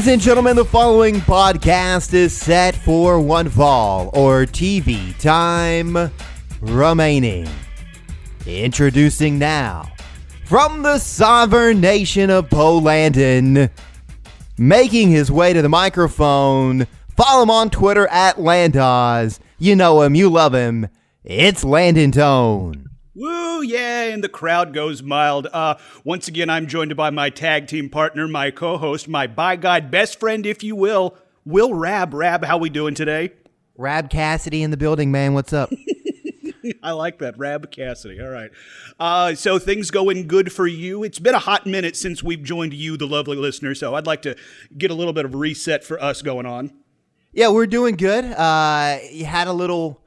Ladies and gentlemen, the following podcast is set for one fall or TV time remaining. Introducing now, from the sovereign nation of Poland, making his way to the microphone. Follow him on Twitter at Landoz. You know him, you love him. It's Landon Doan. Woo, yeah, and the crowd goes mild. Once again, I'm joined by my tag team partner, my co-host, my by-God best friend, if you will, Will Rab. Rab, how we doing today? Rab Cassidy in the building, man. What's up? I like that, Rab Cassidy. All right. So things going good for you. It's been a hot minute since we've joined you, the lovely listener, so I'd like to get a little bit of reset for us going on. Yeah, we're doing good. You had a little...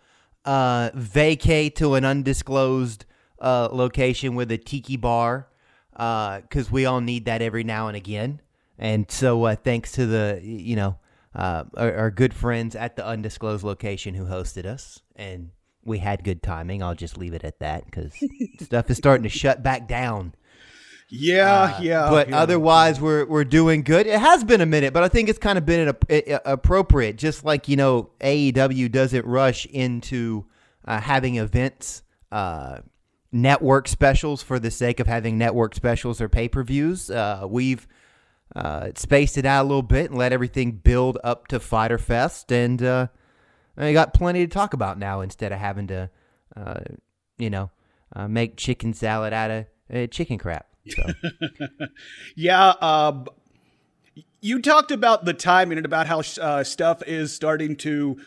vacay to an undisclosed location with a tiki bar because we all need that every now and again. And so thanks to the, our good friends at the undisclosed location who hosted us. And we had good timing. I'll just leave it at that because stuff is starting to shut back down. Yeah. But otherwise, we're doing good. It has been a minute, but I think it's kind of been appropriate. Just like, AEW doesn't rush into having events, network specials for the sake of having network specials or pay-per-views. We've spaced it out a little bit and let everything build up to Fyter Fest. And I got plenty to talk about now instead of having to, make chicken salad out of chicken crap. So. Yeah, you talked about the timing and about how stuff is starting to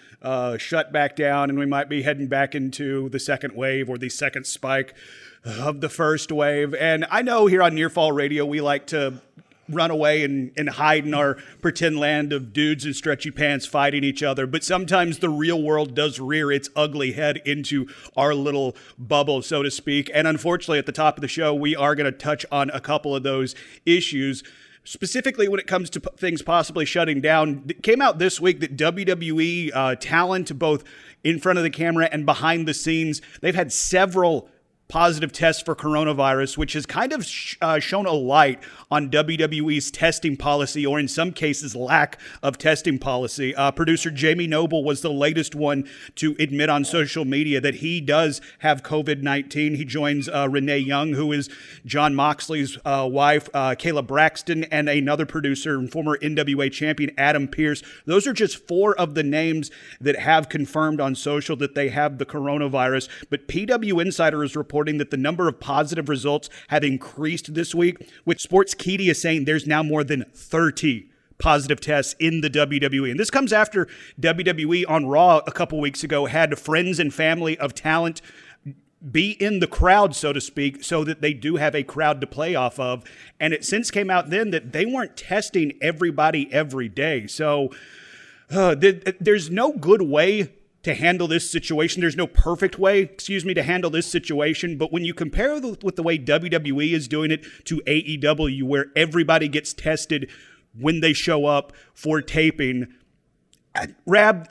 shut back down, and we might be heading back into the second wave or the second spike of the first wave. And I know here on Nearfall Radio, we like to run away and hide in our pretend land of dudes in stretchy pants fighting each other. But sometimes the real world does rear its ugly head into our little bubble, so to speak. And unfortunately, at the top of the show, we are going to touch on a couple of those issues. Specifically when it comes to things possibly shutting down, it came out this week that WWE talent, both in front of the camera and behind the scenes, they've had several positive tests for coronavirus, which has kind of shown a light on WWE's testing policy, or in some cases, lack of testing policy. Producer Jamie Noble was the latest one to admit on social media that he does have COVID-19. He joins Renee Young, who is John Moxley's wife, Kayla Braxton, and another producer and former NWA champion, Adam Pearce. Those are just four of the names that have confirmed on social that they have the coronavirus. But PW Insider is reporting that the number of positive results have increased this week, with Sportskeeda saying there's now more than 30 positive tests in the WWE. And this comes after WWE on Raw a couple weeks ago had friends and family of talent be in the crowd, so to speak, so that they do have a crowd to play off of. And it since came out then that they weren't testing everybody every day. So there's no good way to handle this situation. There's no perfect way, to handle this situation. But when you compare with the way WWE is doing it to AEW, where everybody gets tested when they show up for taping, Rab,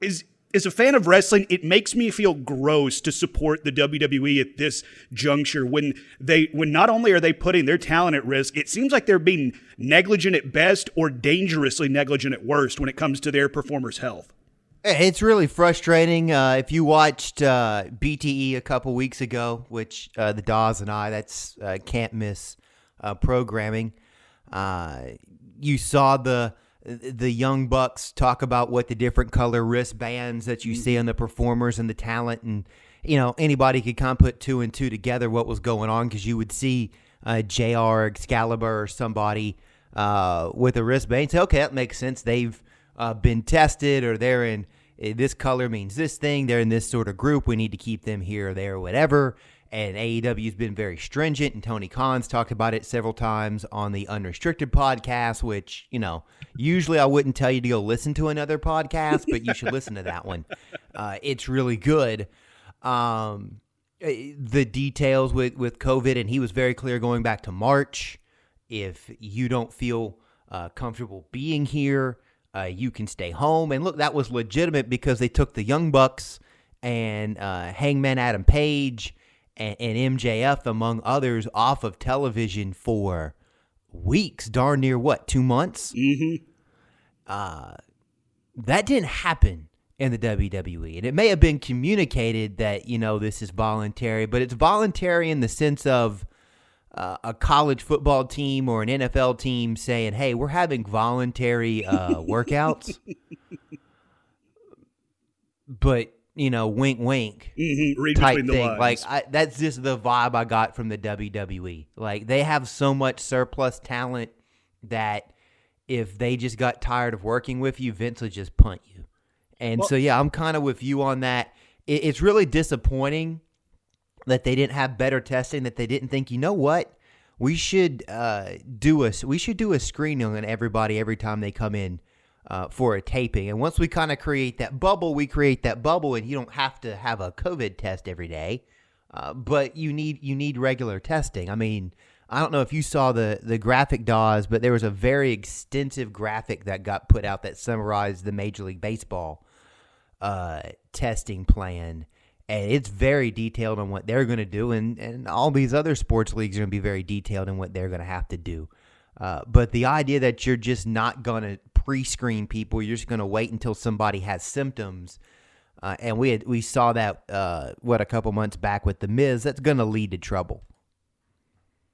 is a fan of wrestling, it makes me feel gross to support the WWE at this juncture when not only are they putting their talent at risk, it seems like they're being negligent at best or dangerously negligent at worst when it comes to their performers' health. It's really frustrating. If you watched BTE a couple weeks ago, which the Dawes and I, that's can't miss programming, you saw the Young Bucks talk about what the different color wristbands that you see on the performers and the talent, and anybody could kind of put two and two together what was going on, because you would see JR Excalibur or somebody with a wristband. So, okay, that makes sense. They've been tested, or they're in this color means this thing, they're in this sort of group, we need to keep them here or there or whatever. And AEW's been very stringent, and Tony Khan's talked about it several times on the Unrestricted podcast, which, usually I wouldn't tell you to go listen to another podcast, but you should listen to that one. It's really good. The details with COVID, and he was very clear going back to March, if you don't feel comfortable being here, you can stay home. And look, that was legitimate because they took the Young Bucks and Hangman Adam Page and MJF, among others, off of television for weeks, darn near what, 2 months? Mm-hmm. That didn't happen in the WWE. And it may have been communicated that, you know, this is voluntary, but it's voluntary in the sense of a college football team or an NFL team saying, hey, we're having voluntary workouts. But, you know, wink, wink, mm-hmm. type thing. Like, that's just the vibe I got from the WWE. Like, they have so much surplus talent that if they just got tired of working with you, Vince would just punt you. And so, yeah, I'm kind of with you on that. It's really disappointing that they didn't have better testing, that they didn't think, you know what, we should do a screening on everybody every time they come in for a taping. And once we kind of create that bubble, and you don't have to have a COVID test every day, but you need regular testing. I mean, I don't know if you saw the graphic, Dawes, but there was a very extensive graphic that got put out that summarized the Major League Baseball testing plan. And it's very detailed on what they're going to do, and all these other sports leagues are going to be very detailed on what they're going to have to do. But the idea that you're just not going to pre-screen people, you're just going to wait until somebody has symptoms, and we saw that, a couple months back with The Miz, that's going to lead to trouble.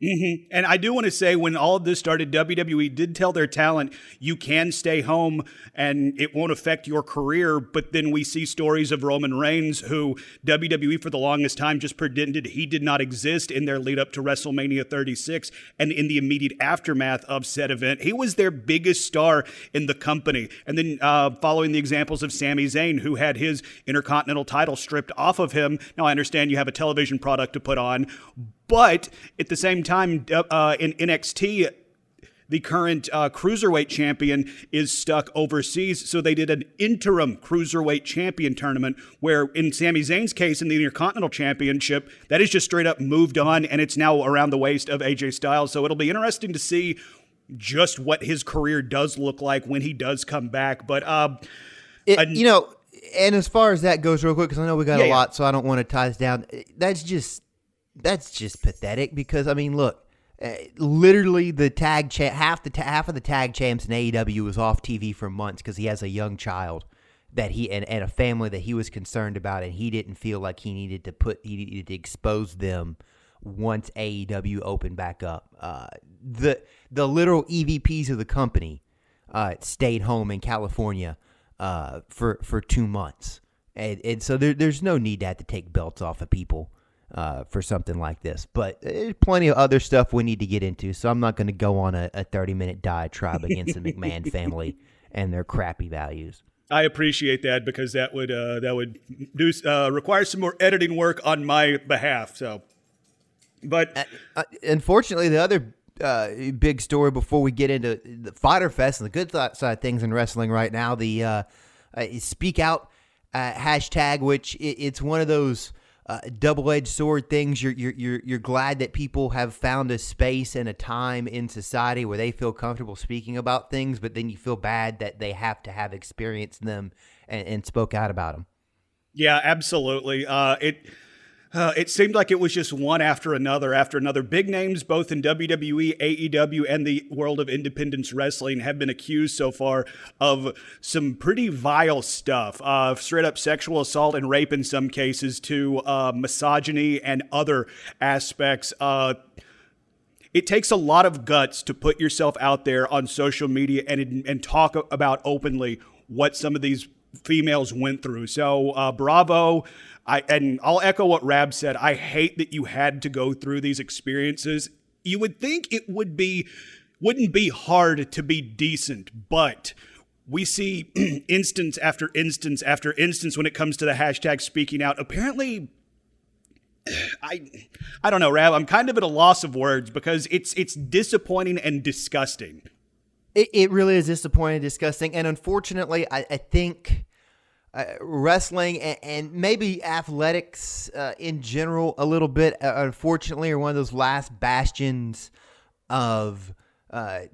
Mm-hmm. And I do want to say, when all of this started, WWE did tell their talent, you can stay home and it won't affect your career. But then we see stories of Roman Reigns, who WWE for the longest time just pretended he did not exist in their lead up to WrestleMania 36. And in the immediate aftermath of said event, he was their biggest star in the company. And then following the examples of Sami Zayn, who had his Intercontinental title stripped off of him. Now, I understand you have a television product to put on, but at the same time, in NXT, the current cruiserweight champion is stuck overseas. So they did an interim cruiserweight champion tournament where, in Sami Zayn's case, in the Intercontinental Championship, that is just straight up moved on, and it's now around the waist of AJ Styles. So it'll be interesting to see just what his career does look like when he does come back. But, and as far as that goes real quick, because I know we got a lot, so I don't want to tie this down. That's just pathetic because, I mean, look, literally the tag half of the tag champs in AEW was off TV for months because he has a young child that he and a family that he was concerned about, and he didn't feel like he needed to expose them once AEW opened back up. The literal EVPs of the company stayed home in California for 2 months, and so there's no need to have to take belts off of people for something like this. But there's plenty of other stuff we need to get into, so I'm not going to go on a 30-minute diatribe against the McMahon family and their crappy values. I appreciate that, because that would require some more editing work on my behalf. So, but unfortunately, the other big story before we get into the Fyter Fest and the good side of things in wrestling right now, the Speak Out hashtag, which it's one of those double-edged sword things. You're glad that people have found a space and a time in society where they feel comfortable speaking about things, but then you feel bad that they have to have experienced them and spoke out about them. Yeah, absolutely. It seemed like it was just one after another. Big names both in WWE, AEW, and the world of independence wrestling have been accused so far of some pretty vile stuff, straight up sexual assault and rape in some cases, to misogyny and other aspects. It takes a lot of guts to put yourself out there on social media and talk about openly what some of these females went through. So bravo. And I'll echo what Rab said. I hate that you had to go through these experiences. You would think it wouldn't be hard to be decent, but we see instance after instance when it comes to the hashtag speaking out. Apparently, I don't know, Rab, I'm kind of at a loss of words because it's disappointing and disgusting. It really is disappointing and disgusting. And unfortunately, I think wrestling and maybe athletics in general a little bit, unfortunately, are one of those last bastions of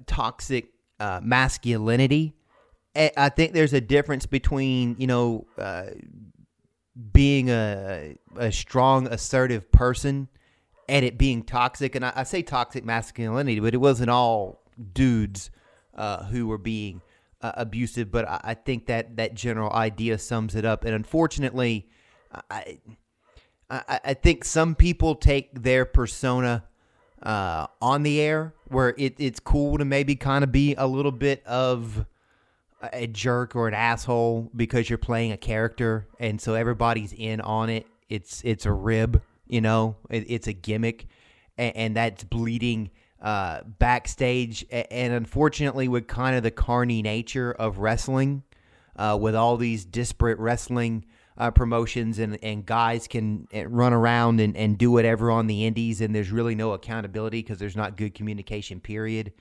toxic masculinity. I think there's a difference between, you know, being a strong, assertive person and it being toxic. And I say toxic masculinity, but it wasn't all dudes who were being abusive. But I think that that general idea sums it up. And unfortunately, I think some people take their persona on the air, where it's cool to maybe kind of be a little bit of a jerk or an asshole because you're playing a character, and so everybody's in on it. It's a rib, you know, it's a gimmick, and that's bleeding backstage. And unfortunately, with kind of the carny nature of wrestling, with all these disparate wrestling promotions, and guys can run around and do whatever on the indies, and there's really no accountability because there's not good communication, period.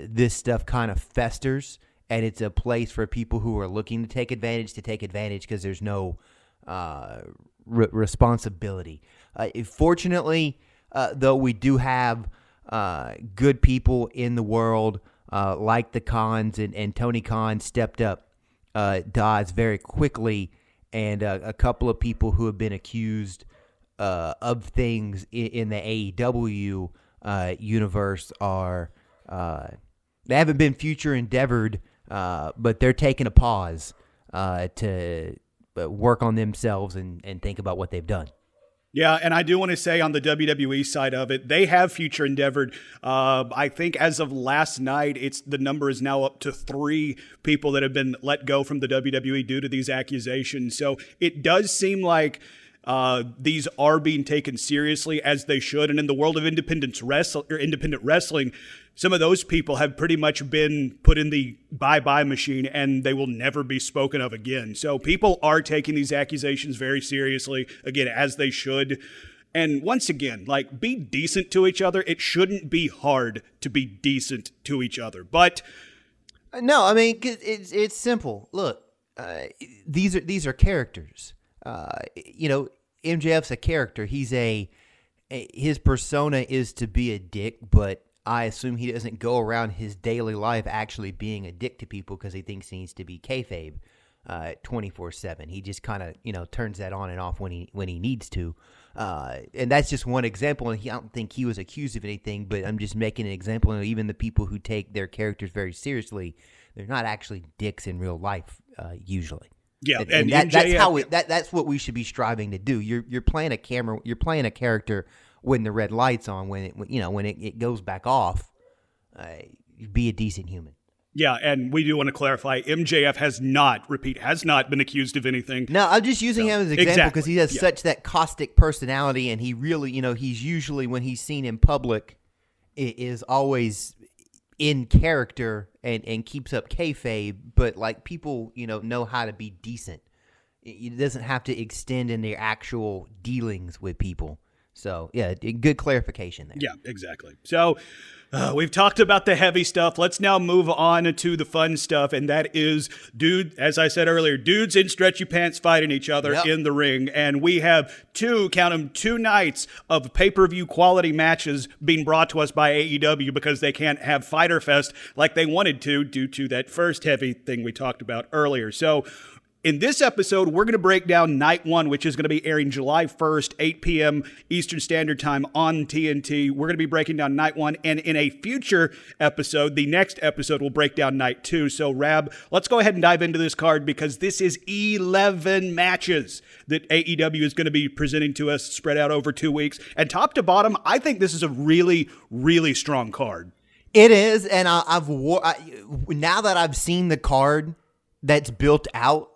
This stuff kind of festers, and it's a place for people who are looking to take advantage because there's no responsibility. Fortunately, though, we do have good people in the world like the Khans, and Tony Khan stepped up Dodds very quickly. And a couple of people who have been accused of things in the AEW universe are, they haven't been future endeavored, but they're taking a pause to work on themselves and think about what they've done. Yeah, and I do want to say on the WWE side of it, they have future endeavored. I think as of last night, the number is now up to 3 people that have been let go from the WWE due to these accusations. So it does seem like these are being taken seriously, as they should. And in the world of independent wrestling, some of those people have pretty much been put in the bye-bye machine, and they will never be spoken of again. So people are taking these accusations very seriously, again, as they should. And once again, like, be decent to each other. It shouldn't be hard to be decent to each other. But no, I mean, it's simple. Look, these are characters. You know, MJF's a character. He's his persona is to be a dick, but I assume he doesn't go around his daily life actually being a dick to people because he thinks he needs to be kayfabe 24/7. He just kind of, you know, turns that on and off when he needs to. And that's just one example. And I don't think he was accused of anything, but I'm just making an example. And even the people who take their characters very seriously, they're not actually dicks in real life usually. Yeah, and that's how that's what we should be striving to do. You're playing a camera. You're playing a character. When the red light's on, when it goes back off, be a decent human. Yeah, and we do want to clarify, MJF has not been accused of anything. No, I'm just using him as an example because he has such that caustic personality, and he really, you know, he's usually, when he's seen in public, is always in character and keeps up kayfabe, but like people, you know how to be decent. It doesn't have to extend in their actual dealings with people. So, yeah, good clarification there. Yeah, exactly. So we've talked about the heavy stuff. Let's now move on to the fun stuff, and that is, as I said earlier, dudes in stretchy pants fighting each other in the ring. And we have two nights of pay-per-view quality matches being brought to us by AEW because they can't have Fyter Fest like they wanted to due to that first heavy thing we talked about earlier. So in this episode, we're going to break down Night 1, which is going to be airing July 1st, 8 p.m. Eastern Standard Time on TNT. We're going to be breaking down Night 1, and in a future episode, the next episode, we'll break down Night 2. So, Rab, let's go ahead and dive into this card because this is 11 matches that AEW is going to be presenting to us spread out over 2 weeks. And top to bottom, I think this is a really, really strong card. It is, and now that I've seen the card that's built out,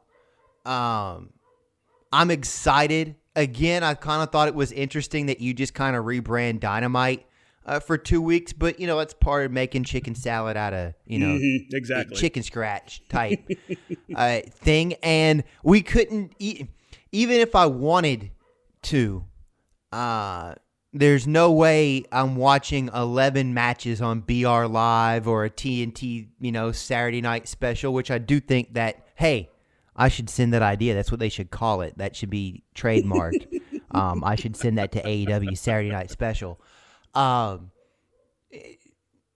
I'm excited. Again, I kind of thought it was interesting that you just kind of rebrand Dynamite for 2 weeks, but you know, it's part of making chicken salad out of, you know, chicken scratch type thing. And we couldn't even if I wanted to, there's no way I'm watching 11 matches on BR Live or a TNT, you know, Saturday night special, which I do think that, hey, I should send that idea. That's what they should call it. That should be trademarked. I should send that to AEW Saturday Night Special.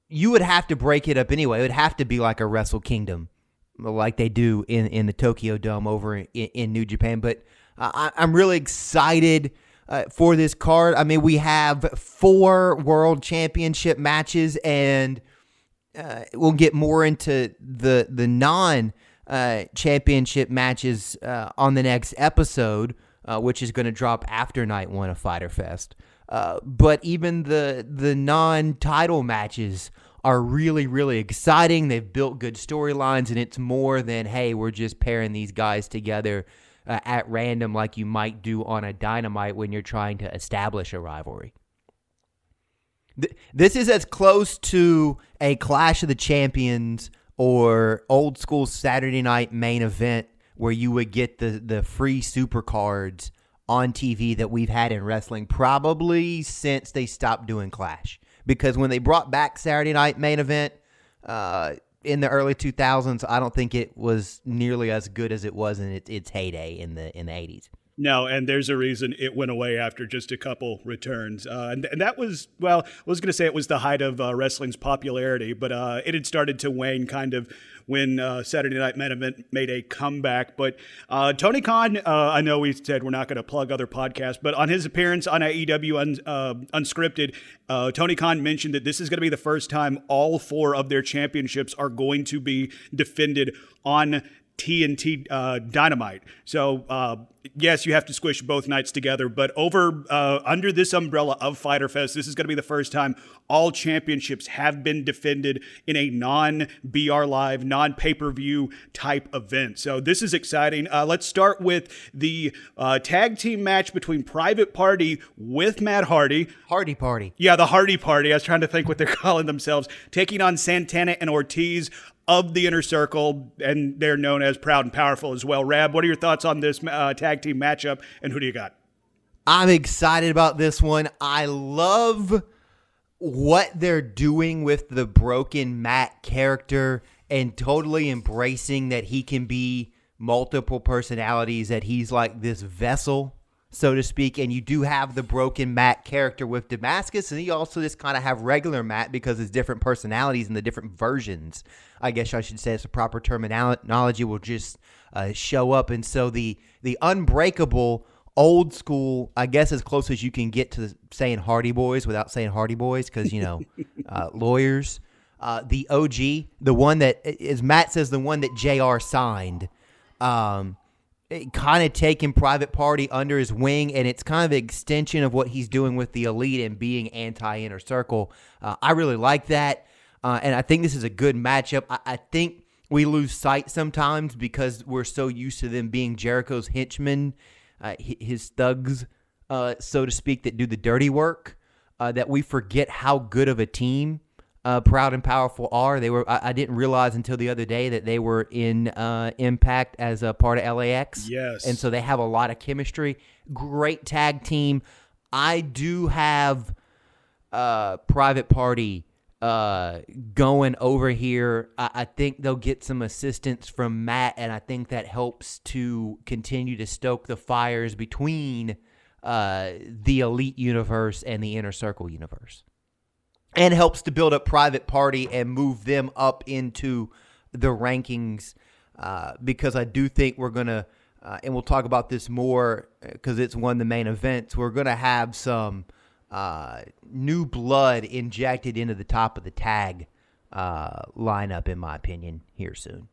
You would have to break it up anyway. It would have to be like a Wrestle Kingdom, like they do in the Tokyo Dome over in New Japan. But I'm really excited for this card. I mean, we have 4 World Championship matches, and we'll get more into the non-championship matches on the next episode, which is going to drop after night one of Fyter Fest. But even the non-title matches are really, really exciting. They've built good storylines, and it's more than, hey, we're just pairing these guys together at random like you might do on a Dynamite when you're trying to establish a rivalry. This is as close to a Clash of the Champions or old school Saturday night main event where you would get the free super cards on TV that we've had in wrestling probably since they stopped doing Clash. Because when they brought back Saturday night main event in the early 2000s, I don't think it was nearly as good as it was in its heyday in the 80s. No, and there's a reason it went away after just a couple returns. And that was, well, I was going to say it was the height of wrestling's popularity, but it had started to wane kind of when Saturday Night Main Event made a comeback. But Tony Khan, I know we said we're not going to plug other podcasts, but on his appearance on AEW Unscripted, Tony Khan mentioned that this is going to be the first time all four of their championships are going to be defended on TNT Dynamite. So, yes, you have to squish both nights together, but under this umbrella of Fyter Fest, this is going to be the first time all championships have been defended in a non-BR Live, non-pay-per-view type event. So this is exciting. Let's start with the tag team match between Private Party with Matt Hardy. Hardy Party. Yeah, the Hardy Party. I was trying to think what they're calling themselves. Taking on Santana and Ortiz of the Inner Circle, and they're known as Proud and Powerful as well. Rab, what are your thoughts on this tag team matchup, and who do you got? I'm excited about this one. I love what they're doing with the broken Matt character and totally embracing that he can be multiple personalities, that he's like this vessel, so to speak, and you do have the broken Matt character with Damascus, and you also just kind of have regular Matt because it's different personalities and the different versions. I guess I should say it's a proper terminology will just show up. And so the unbreakable old school, I guess as close as you can get to saying Hardy Boys without saying Hardy Boys because, you know, lawyers. The OG, the one that, as Matt says, the one that JR signed, kind of taking Private Party under his wing, and it's kind of an extension of what he's doing with the Elite and being anti-Inner Circle. I really like that, and I think this is a good matchup. I think we lose sight sometimes because we're so used to them being Jericho's henchmen, his thugs, so to speak, that do the dirty work, that we forget how good of a team Proud and Powerful are. They were. I didn't realize until the other day that they were in Impact as a part of LAX. Yes. And so they have a lot of chemistry. Great tag team. I do have Private Party going over here. I think they'll get some assistance from Matt, and I think that helps to continue to stoke the fires between the Elite universe and the Inner Circle universe. And helps to build up Private Party and move them up into the rankings because I do think we're going to, and we'll talk about this more because it's one of the main events, we're going to have some new blood injected into the top of the tag lineup, in my opinion, here soon.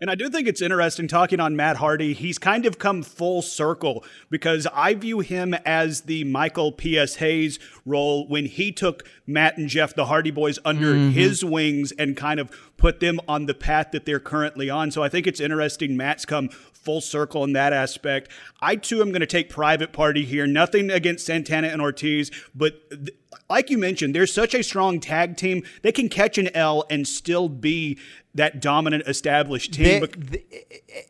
And I do think it's interesting talking on Matt Hardy. He's kind of come full circle because I view him as the Michael P.S. Hayes role when he took Matt and Jeff, the Hardy Boys, under his wings and kind of put them on the path that they're currently on. So I think it's interesting Matt's come full circle in that aspect. I, too, am going to take Private Party here. Nothing against Santana and Ortiz, but like you mentioned, they're such a strong tag team. They can catch an L and still be that dominant established team.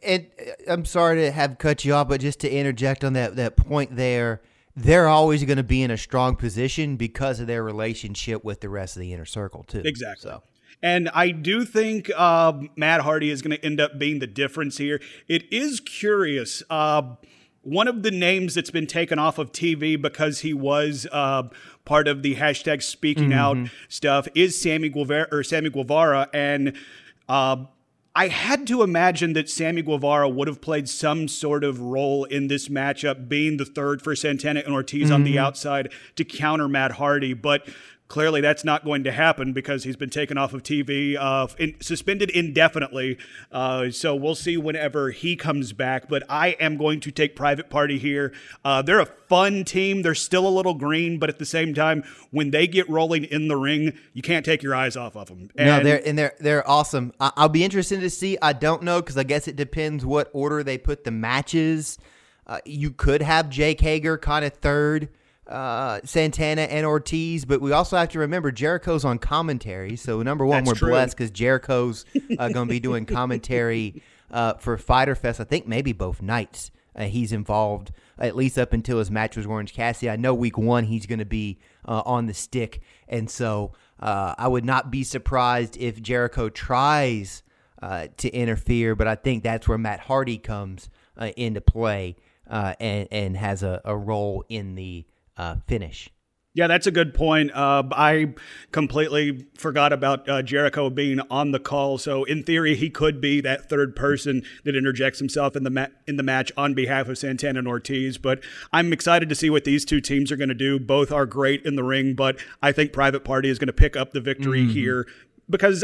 And I'm sorry to have cut you off, but just to interject on that point there, they're always going to be in a strong position because of their relationship with the rest of the Inner Circle, too. Exactly. So. And I do think Matt Hardy is going to end up being the difference here. It is curious. One of the names that's been taken off of TV because he was part of the hashtag speaking out stuff is Sammy Guevara. And I had to imagine that Sammy Guevara would have played some sort of role in this matchup, being the third for Santana and Ortiz on the outside to counter Matt Hardy. But Clearly, that's not going to happen because he's been taken off of TV, suspended indefinitely. So we'll see whenever he comes back. But I am going to take Private Party here. They're a fun team. They're still a little green, but at the same time, when they get rolling in the ring, you can't take your eyes off of them. They're awesome. I'll be interested to see. I don't know, because I guess it depends what order they put the matches. You could have Jake Hager kind of third, Santana and Ortiz, but we also have to remember Jericho's on commentary. So number one, we're blessed because Jericho's going to be doing commentary for Fyter Fest. I think maybe both nights he's involved, at least up until his match with Orange Cassidy. I know week one he's going to be on the stick, and so I would not be surprised if Jericho tries to interfere, but I think that's where Matt Hardy comes into play. And has a role in the finish. Yeah, that's a good point. I completely forgot about Jericho being on the call. So in theory, he could be that third person that interjects himself in the match on behalf of Santana and Ortiz. But I'm excited to see what these two teams are going to do. Both are great in the ring, but I think Private Party is going to pick up the victory here. Because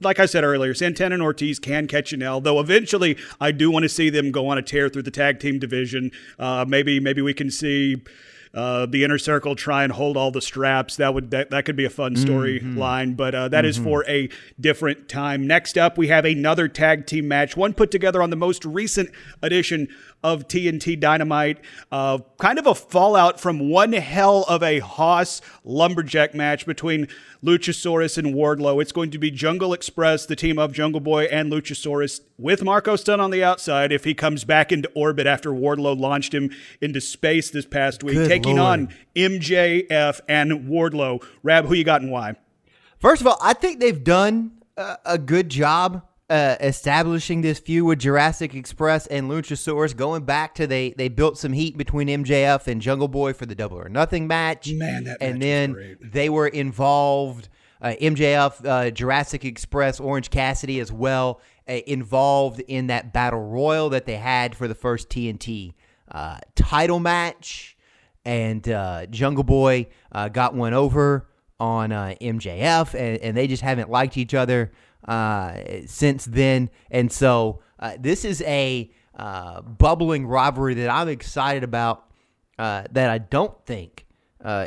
like I said earlier, Santana and Ortiz can catch an L, though eventually I do want to see them go on a tear through the tag team division. Maybe we can see the Inner Circle try and hold all the straps. That could be a fun storyline, but that is for a different time. Next up, we have another tag team match, one put together on the most recent edition of TNT Dynamite, kind of a fallout from one hell of a hoss lumberjack match between Luchasaurus and Wardlow. It's going to be Jungle Express, the team of Jungle Boy and Luchasaurus, with Marco Stunt on the outside if he comes back into orbit after Wardlow launched him into space this past week, taking on MJF and Wardlow. Rab, who you got and why? First of all, I think they've done a good job establishing this feud with Jurassic Express and Luchasaurus, going back to they built some heat between MJF and Jungle Boy for the Double or Nothing match. Man, that match was great. They were involved, MJF, Jurassic Express, Orange Cassidy as well, involved in that battle royal that they had for the first TNT title match. And Jungle Boy got one over on MJF, and they just haven't liked each other since then. And so this is a bubbling rivalry that I'm excited about that I don't think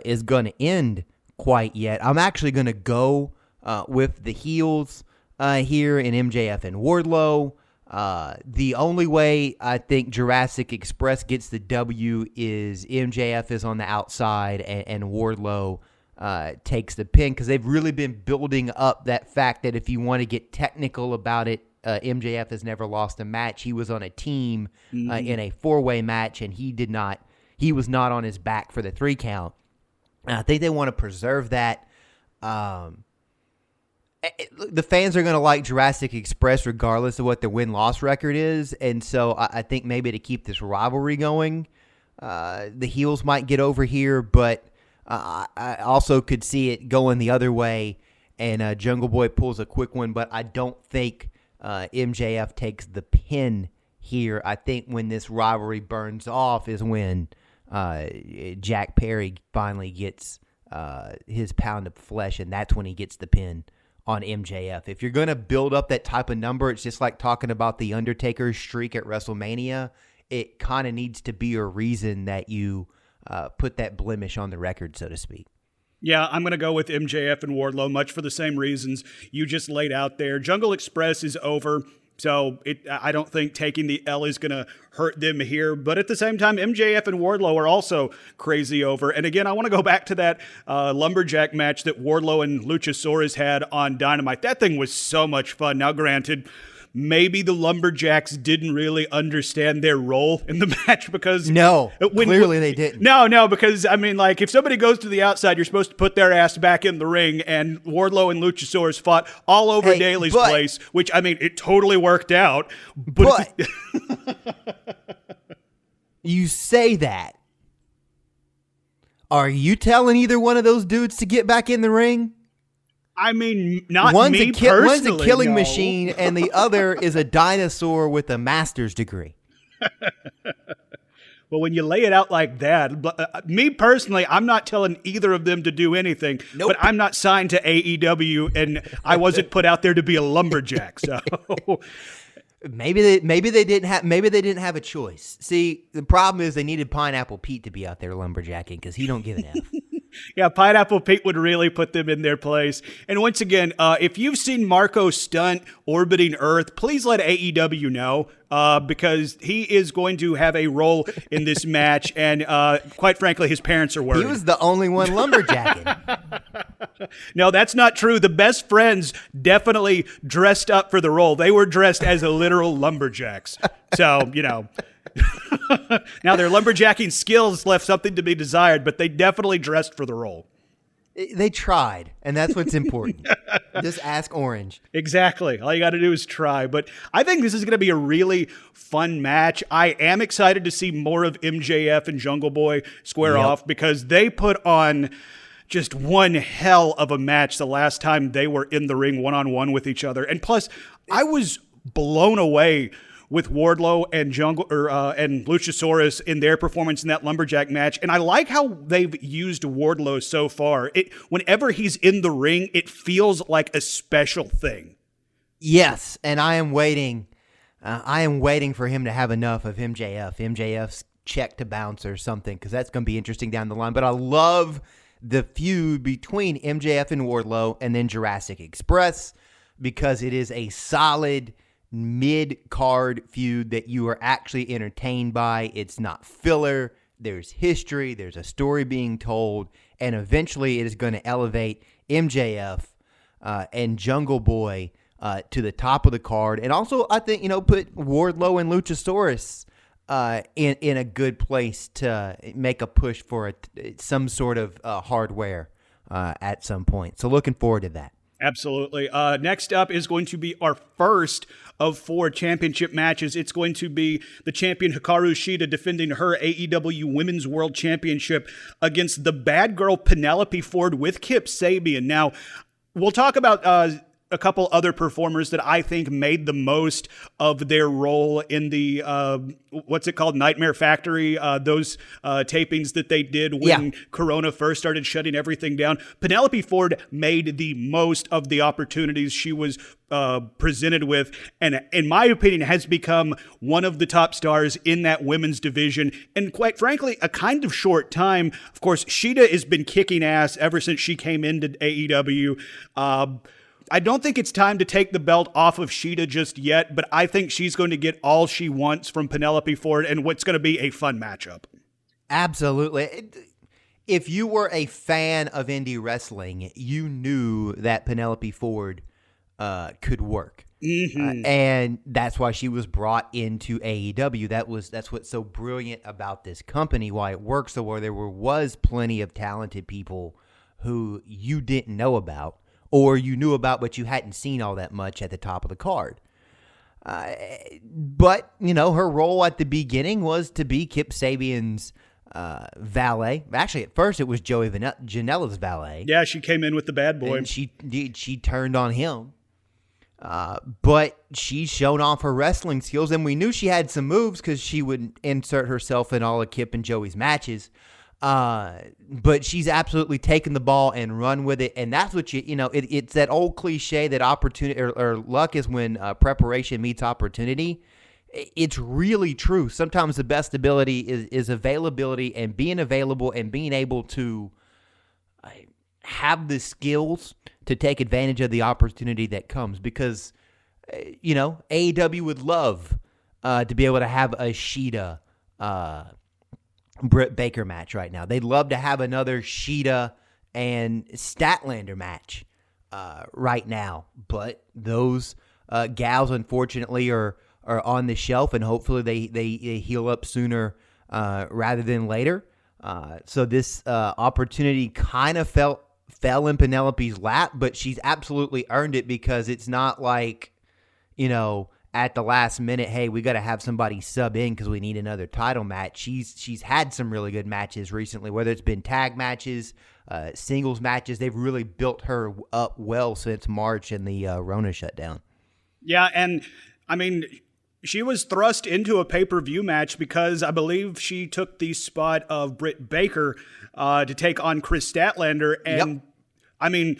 is going to end quite yet. I'm actually going to go with the heels here in MJF and Wardlow. The only way I think Jurassic Express gets the W is MJF is on the outside and Wardlow takes the pin, because they've really been building up that fact that if you want to get technical about it, MJF has never lost a match. He was on a team in a four-way match, and he was not on his back for the 3 count. And I think they want to preserve that. The fans are going to like Jurassic Express regardless of what the win-loss record is, and so I think maybe to keep this rivalry going, the heels might get over here, but I also could see it going the other way, and Jungle Boy pulls a quick one, but I don't think MJF takes the pin here. I think when this rivalry burns off is when Jack Perry finally gets his pound of flesh, and that's when he gets the pin on MJF. If you're going to build up that type of number, it's just like talking about The Undertaker's streak at WrestleMania. It kind of needs to be a reason that you put that blemish on the record, so to speak. Yeah, I'm going to go with MJF and Wardlow, much for the same reasons you just laid out there. Jungle Express is over, so I don't think taking the L is going to hurt them here. But at the same time, MJF and Wardlow are also crazy over. And again, I want to go back to that lumberjack match that Wardlow and Luchasaurus had on Dynamite. That thing was so much fun. Now, granted, maybe the Lumberjacks didn't really understand their role in the match because... No, clearly they didn't. No, because, I mean, like, if somebody goes to the outside, you're supposed to put their ass back in the ring, and Wardlow and Luchasaurus fought all over Daly's place, which, I mean, it totally worked out. But you say that. Are you telling either one of those dudes to get back in the ring? I mean, not me personally. One's a killing machine, and the other is a dinosaur with a master's degree. Well, when you lay it out like that, me personally, I'm not telling either of them to do anything, but I'm not signed to AEW, and I wasn't put out there to be a lumberjack. So maybe they didn't have a choice. See, the problem is they needed Pineapple Pete to be out there lumberjacking because he don't give an F. Yeah, Pineapple Pete would really put them in their place. And once again, if you've seen Marco stunt orbiting Earth, please let AEW know because he is going to have a role in this match. And quite frankly, his parents are worried. He was the only one lumberjacking. No, that's not true. The Best Friends definitely dressed up for the role. They were dressed as literal lumberjacks. So, you know. Now their lumberjacking skills left something to be desired, but they definitely dressed for the role. They tried, and that's what's important. Just ask Orange. Exactly. All you got to do is try. But I think this is going to be a really fun match. I am excited to see more of MJF and Jungle Boy square off because they put on just one hell of a match the last time they were in the ring one-on-one with each other. And plus, I was blown away with Wardlow and Luchasaurus in their performance in that lumberjack match. And I like how they've used Wardlow so far. Whenever he's in the ring, it feels like a special thing. Yes, and I am waiting. For him to have enough of MJF. MJF's check to bounce or something, because that's going to be interesting down the line. But I love the feud between MJF and Wardlow and then Jurassic Express, because it is a solid mid-card feud that you are actually entertained by. It's not filler. There's history. There's a story being told. And eventually it is going to elevate MJF and Jungle Boy to the top of the card. And also, I think, put Wardlow and Luchasaurus in a good place to make a push for some sort of hardware at some point. So looking forward to that. Absolutely. Next up is going to be our first of four championship matches. It's going to be the champion Hikaru Shida defending her AEW Women's World Championship against the bad girl Penelope Ford with Kip Sabian. Now, we'll talk about a couple other performers that I think made the most of their role in the, Nightmare Factory, those tapings that they did when Corona first started shutting everything down. Penelope Ford made the most of the opportunities she was presented with, and in my opinion has become one of the top stars in that women's division, and quite frankly, a kind of short time. Of course, Shida has been kicking ass ever since she came into AEW. I don't think it's time to take the belt off of Shida just yet, but I think she's going to get all she wants from Penelope Ford and what's going to be a fun matchup. Absolutely. If you were a fan of indie wrestling, you knew that Penelope Ford could work. Mm-hmm. And that's why she was brought into AEW. That's what's so brilliant about this company, why it works so well. There was plenty of talented people who you didn't know about, or you knew about but you hadn't seen all that much at the top of the card. But, her role at the beginning was to be Kip Sabian's valet. Actually, at first it was Joey Janela's valet. Yeah, she came in with the bad boy. And she turned on him. But she's shown off her wrestling skills, and we knew she had some moves because she would insert herself in all of Kip and Joey's matches. But she's absolutely taken the ball and run with it. And that's what it's that old cliche that opportunity or luck is when preparation meets opportunity. It's really true. Sometimes the best ability is availability, and being available and being able to have the skills to take advantage of the opportunity that comes, because, AEW would love to be able to have a Shida, Britt Baker match right now. They'd love to have another Shida and Statlander match right now, but those gals unfortunately are on the shelf, and hopefully they heal up sooner rather than later. So this opportunity kind of fell in Penelope's lap, but she's absolutely earned it, because it's not like at the last minute, hey, we got to have somebody sub in because we need another title match. She's had some really good matches recently, whether it's been tag matches, singles matches. They've really built her up well since March and the Rona shutdown. Yeah, and I mean, She was thrust into a pay-per-view match because I believe she took the spot of Britt Baker to take on Chris Statlander. And, yep. I mean,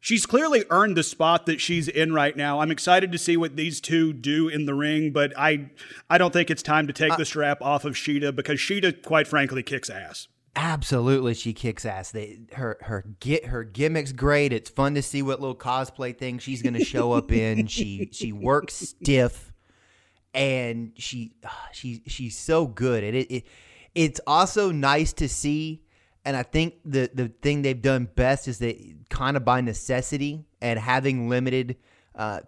she's clearly earned the spot that she's in right now. I'm excited to see what these two do in the ring, but I don't think it's time to take the strap off of Shida because Shida, quite frankly, kicks ass. Absolutely, she kicks ass. Her gimmick's great. It's fun to see what little cosplay thing she's going to show up in. She works stiff, and she's so good. And it's also nice to see. And I think the thing they've done best is that kind of by necessity and having limited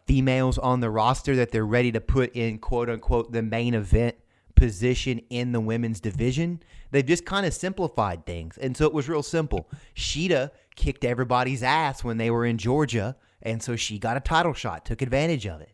females on the roster that they're ready to put in, quote unquote, the main event position in the women's division. They've just kind of simplified things. And so it was real simple. Shida kicked everybody's ass when they were in Georgia. And so she got a title shot, took advantage of it.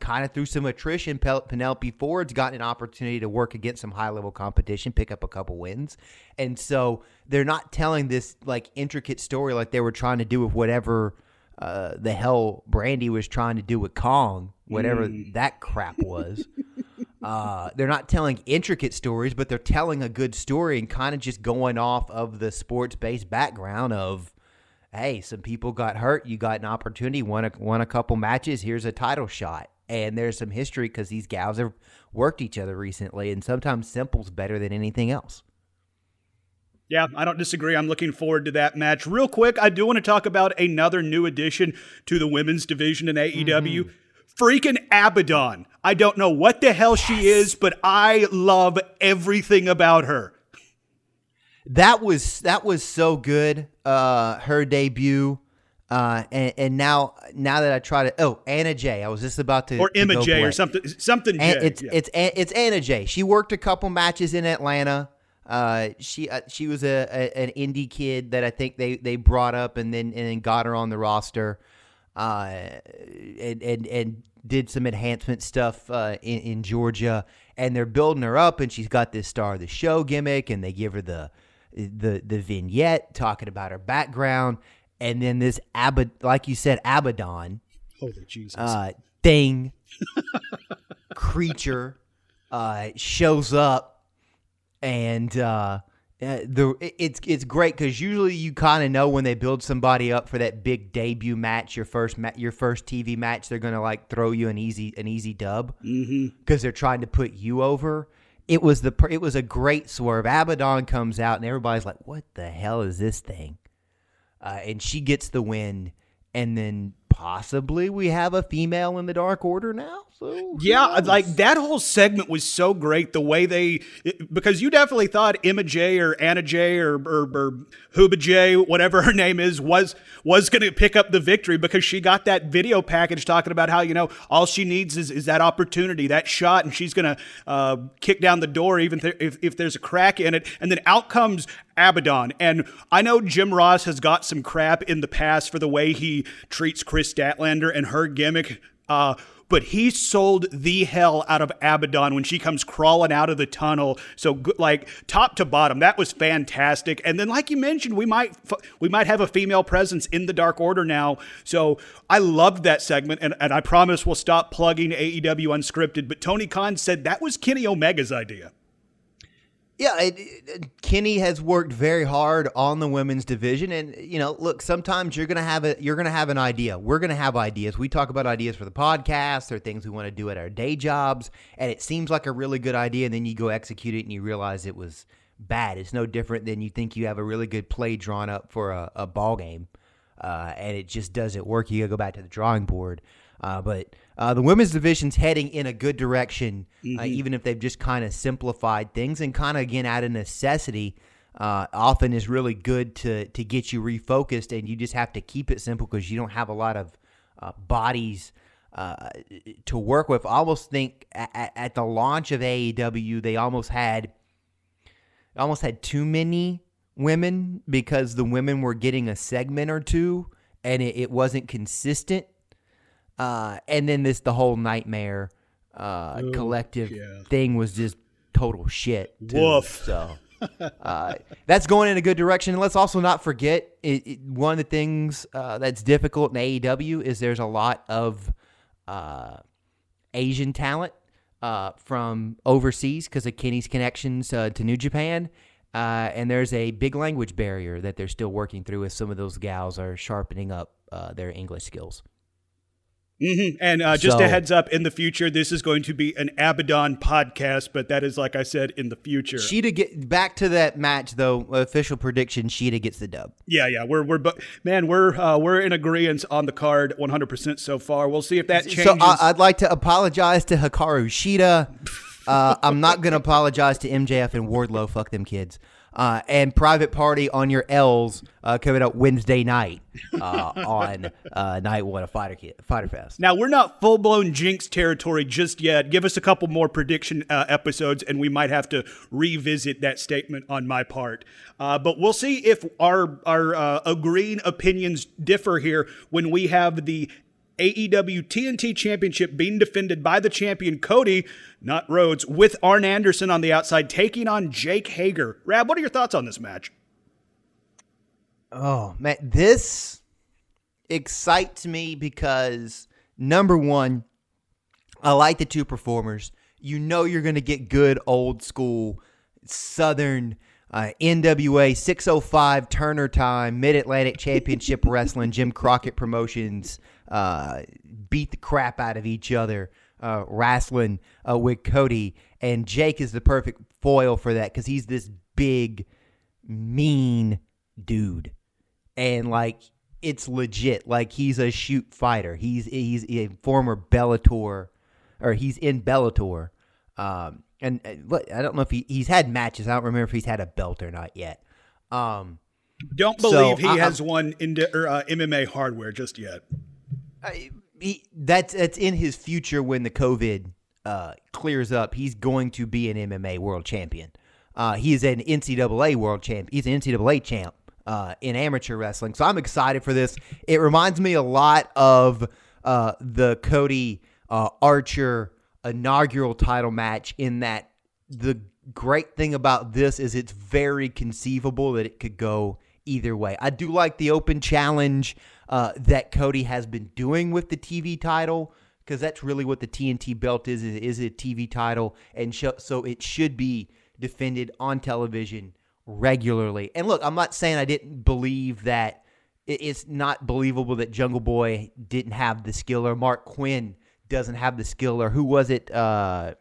Kind of through some attrition, Penelope Ford's gotten an opportunity to work against some high-level competition, pick up a couple wins. And so they're not telling this like intricate story like they were trying to do with whatever the hell Brandy was trying to do with Kong, whatever that crap was. They're not telling intricate stories, but they're telling a good story and kind of just going off of the sports-based background of, hey, some people got hurt. You got an opportunity, won a couple matches. Here's a title shot. And there's some history because these gals have worked each other recently, and sometimes simple's better than anything else. Yeah, I don't disagree. I'm looking forward to that match. Real quick, I do want to talk about another new addition to the women's division in AEW. Mm-hmm. Freaking Abaddon. I don't know what the hell she is, but I love everything about her. That was so good. Her debut, and now that I try to Anna Jay, I was just about to Emma to Jay play. Or something. It's Anna Jay. She worked a couple matches in Atlanta. She was an indie kid that I think they brought up and then got her on the roster, and did some enhancement stuff in Georgia. And they're building her up, and she's got this star of the show gimmick, and they give her the vignette talking about her background, and then this Abaddon, holy Jesus, thing, creature, shows up, and it's great because usually you kind of know when they build somebody up for that big debut match, your first TV match, they're gonna like throw you an easy dub because they're trying to put you over. It was a great swerve. Abaddon comes out, and everybody's like, what the hell is this thing? And she gets the win, and then possibly we have a female in the Dark Order now? So yeah, like that whole segment was so great, the way because you definitely thought Emma Jay or Anna Jay or Huba Jay, whatever her name is, was going to pick up the victory because she got that video package talking about how, you know, all she needs is that opportunity, that shot, and she's going to kick down the door even if there's a crack in it. And then out comes Abaddon. And I know Jim Ross has got some crap in the past for the way he treats Chris Statlander and her gimmick, but he sold the hell out of Abaddon when she comes crawling out of the tunnel. So, like, top to bottom, that was fantastic. And then, like you mentioned, we might have a female presence in the Dark Order now. So I loved that segment, and I promise we'll stop plugging AEW Unscripted. But Tony Khan said that was Kenny Omega's idea. Yeah, Kenny has worked very hard on the women's division, and you know, look, sometimes you're gonna have an idea. We're gonna have ideas. We talk about ideas for the podcast or things we want to do at our day jobs, and it seems like a really good idea, and then you go execute it, and you realize it was bad. It's no different than you think you have a really good play drawn up for a ball game, and it just doesn't work. You gotta go back to the drawing board. But the women's division's heading in a good direction, even if they've just kind of simplified things and kind of, again, out of necessity, often is really good to get you refocused, and you just have to keep it simple because you don't have a lot of bodies to work with. I almost think at the launch of AEW, they almost had too many women because the women were getting a segment or two, and it wasn't consistent. And then the whole nightmare collective thing was just total shit. Woof. So that's going in a good direction. And let's also not forget, one of the things that's difficult in AEW is there's a lot of Asian talent. from overseas because of Kenny's connections to New Japan. And there's a big language barrier that they're still working through as some of those gals are sharpening up their English skills. Mm-hmm. And just a heads up, in the future, this is going to be an Abaddon podcast, but that is, like I said, in the future. Shida get back to that match, though. Official prediction: Shida gets the dub. Yeah, we're in agreement on the card 100% so far. We'll see if that changes. So I'd like to apologize to Hikaru Shida. I'm not going to apologize to MJF and Wardlow. Fuck them kids. And Private Party on your L's coming up Wednesday night on night one of Fyter Fest. Now, we're not full-blown jinx territory just yet. Give us a couple more prediction episodes, and we might have to revisit that statement on my part. But we'll see if our agreeing opinions differ here when we have the AEW TNT Championship being defended by the champion Cody, not Rhodes, with Arn Anderson on the outside taking on Jake Hager. Rab, what are your thoughts on this match? Oh, man, this excites me because, number one, I like the two performers. You know you're going to get good old school Southern NWA 605 Turner Time Mid-Atlantic Championship Wrestling Jim Crockett Promotions beat the crap out of each other wrestling with Cody, and Jake is the perfect foil for that because he's this big mean dude, and like it's legit, like he's a shoot fighter. He's a former Bellator, or he's in Bellator, and I don't know if he's had matches. I don't remember if he's had a belt or not yet. Don't believe so, he has one MMA hardware just yet. That's in his future when the COVID clears up. He's going to be an MMA world champion. He is an NCAA world champ. He's an NCAA champ in amateur wrestling. So I'm excited for this. It reminds me a lot of the Cody Archer inaugural title match, in that the great thing about this is it's very conceivable that it could go either way. I do like the open challenge that Cody has been doing with the TV title, because that's really what the TNT belt is. It is a TV title, and so it should be defended on television regularly. And look, I'm not saying I didn't believe that it's not believable that Jungle Boy didn't have the skill, or Mark Quinn doesn't have the skill, or who was it? The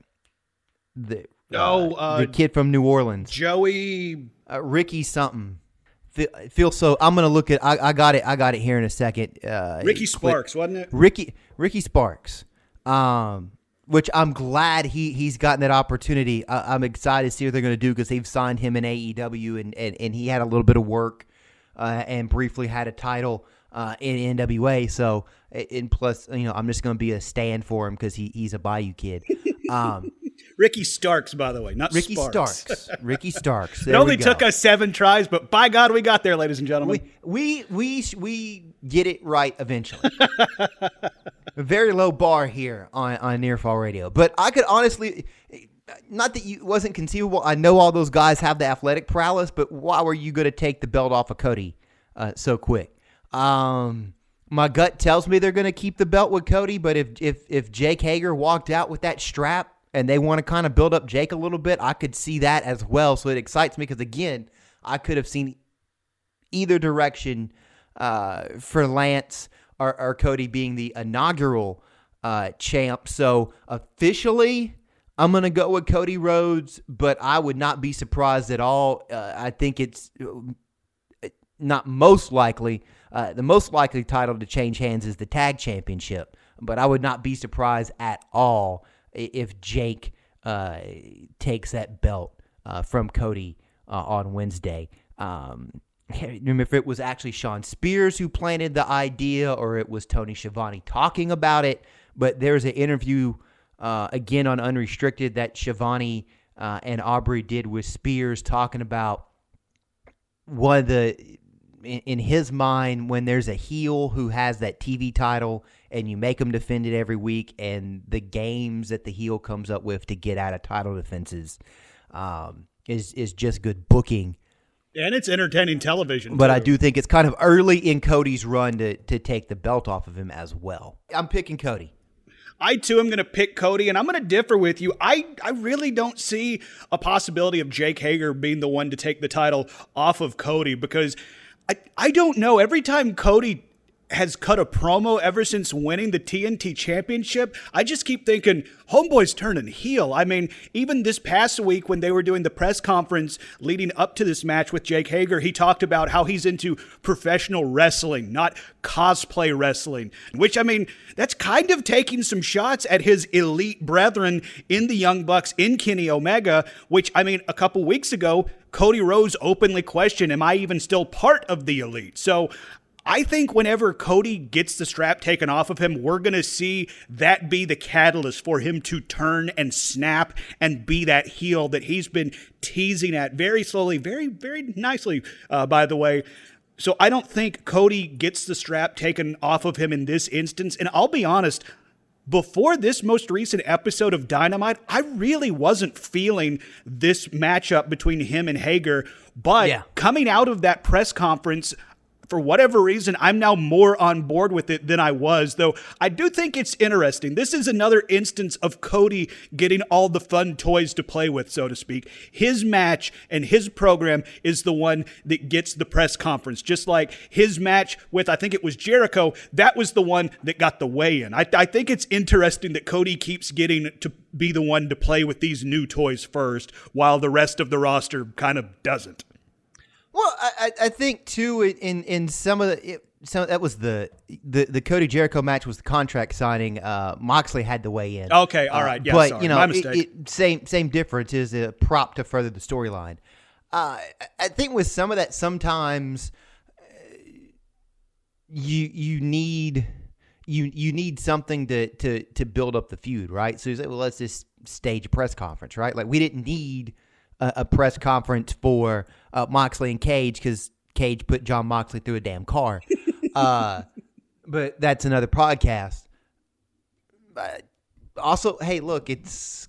kid from New Orleans, Joey, Ricky something. Feel so. I'm gonna look at. I got it here in a second. Ricky Starks, wasn't it? Ricky Starks. Which I'm glad he's gotten that opportunity. I'm excited to see what they're gonna do, because they've signed him in AEW, and he had a little bit of work, and briefly had a title in NWA. So, and plus, you know, I'm just gonna be a stand for him because he's a Bayou kid. Ricky Starks, by the way, not Ricky Starks. Ricky Starks. It only took us 7 tries, but by God, we got there, ladies and gentlemen. We get it right eventually. A very low bar here on Nearfall Radio, but I could honestly, not that it wasn't conceivable. I know all those guys have the athletic prowess, but why were you going to take the belt off of Cody so quick? My gut tells me they're going to keep the belt with Cody, but if Jake Hager walked out with that strap, and they want to kind of build up Jake a little bit, I could see that as well. So it excites me because, again, I could have seen either direction for Lance or Cody being the inaugural champ. So officially, I'm going to go with Cody Rhodes, but I would not be surprised at all. I think it's not most likely. The most likely title to change hands is the tag championship, but I would not be surprised at all if Jake takes that belt from Cody on Wednesday. I can't remember if it was actually Sean Spears who planted the idea or it was Tony Schiavone talking about it, but there's an interview, again, on Unrestricted that Schiavone and Aubrey did with Spears, talking about one of the, in his mind, when there's a heel who has that TV title and you make them defend it every week, and the games that the heel comes up with to get out of title defenses is just good booking. And it's entertaining television. But too, I do think it's kind of early in Cody's run to take the belt off of him as well. I'm picking Cody. I too am going to pick Cody, and I'm going to differ with you. I really don't see a possibility of Jake Hager being the one to take the title off of Cody, because I don't know. Every time Cody has cut a promo ever since winning the TNT Championship, I just keep thinking, homeboy's turning heel. I mean, even this past week when they were doing the press conference leading up to this match with Jake Hager, he talked about how he's into professional wrestling, not cosplay wrestling, which, I mean, that's kind of taking some shots at his elite brethren in the Young Bucks, in Kenny Omega, which, I mean, a couple weeks ago, Cody Rhodes openly questioned, am I even still part of the elite? So I think whenever Cody gets the strap taken off of him, we're going to see that be the catalyst for him to turn and snap and be that heel that he's been teasing at very slowly, very, very nicely, by the way. So I don't think Cody gets the strap taken off of him in this instance. And I'll be honest, before this most recent episode of Dynamite, I really wasn't feeling this matchup between him and Hager. But coming out of that press conference, for whatever reason, I'm now more on board with it than I was, though I do think it's interesting. This is another instance of Cody getting all the fun toys to play with, so to speak. His match and his program is the one that gets the press conference, just like his match with, I think it was Jericho, that was the one that got the weigh-in. I think it's interesting that Cody keeps getting to be the one to play with these new toys first, while the rest of the roster kind of doesn't. Well, I think too in some of the that was the Cody Jericho match was the contract signing. Moxley had to weigh in. Okay, all right, yeah, but sorry, you know, my mistake. Same difference is a prop to further the storyline. I think with some of that, sometimes you need something to build up the feud, right? So you say, well, let's just stage a press conference, right? Like, we didn't need a press conference for Moxley and Cage because Cage put John Moxley through a damn car. But that's another podcast. But also, hey, look, it's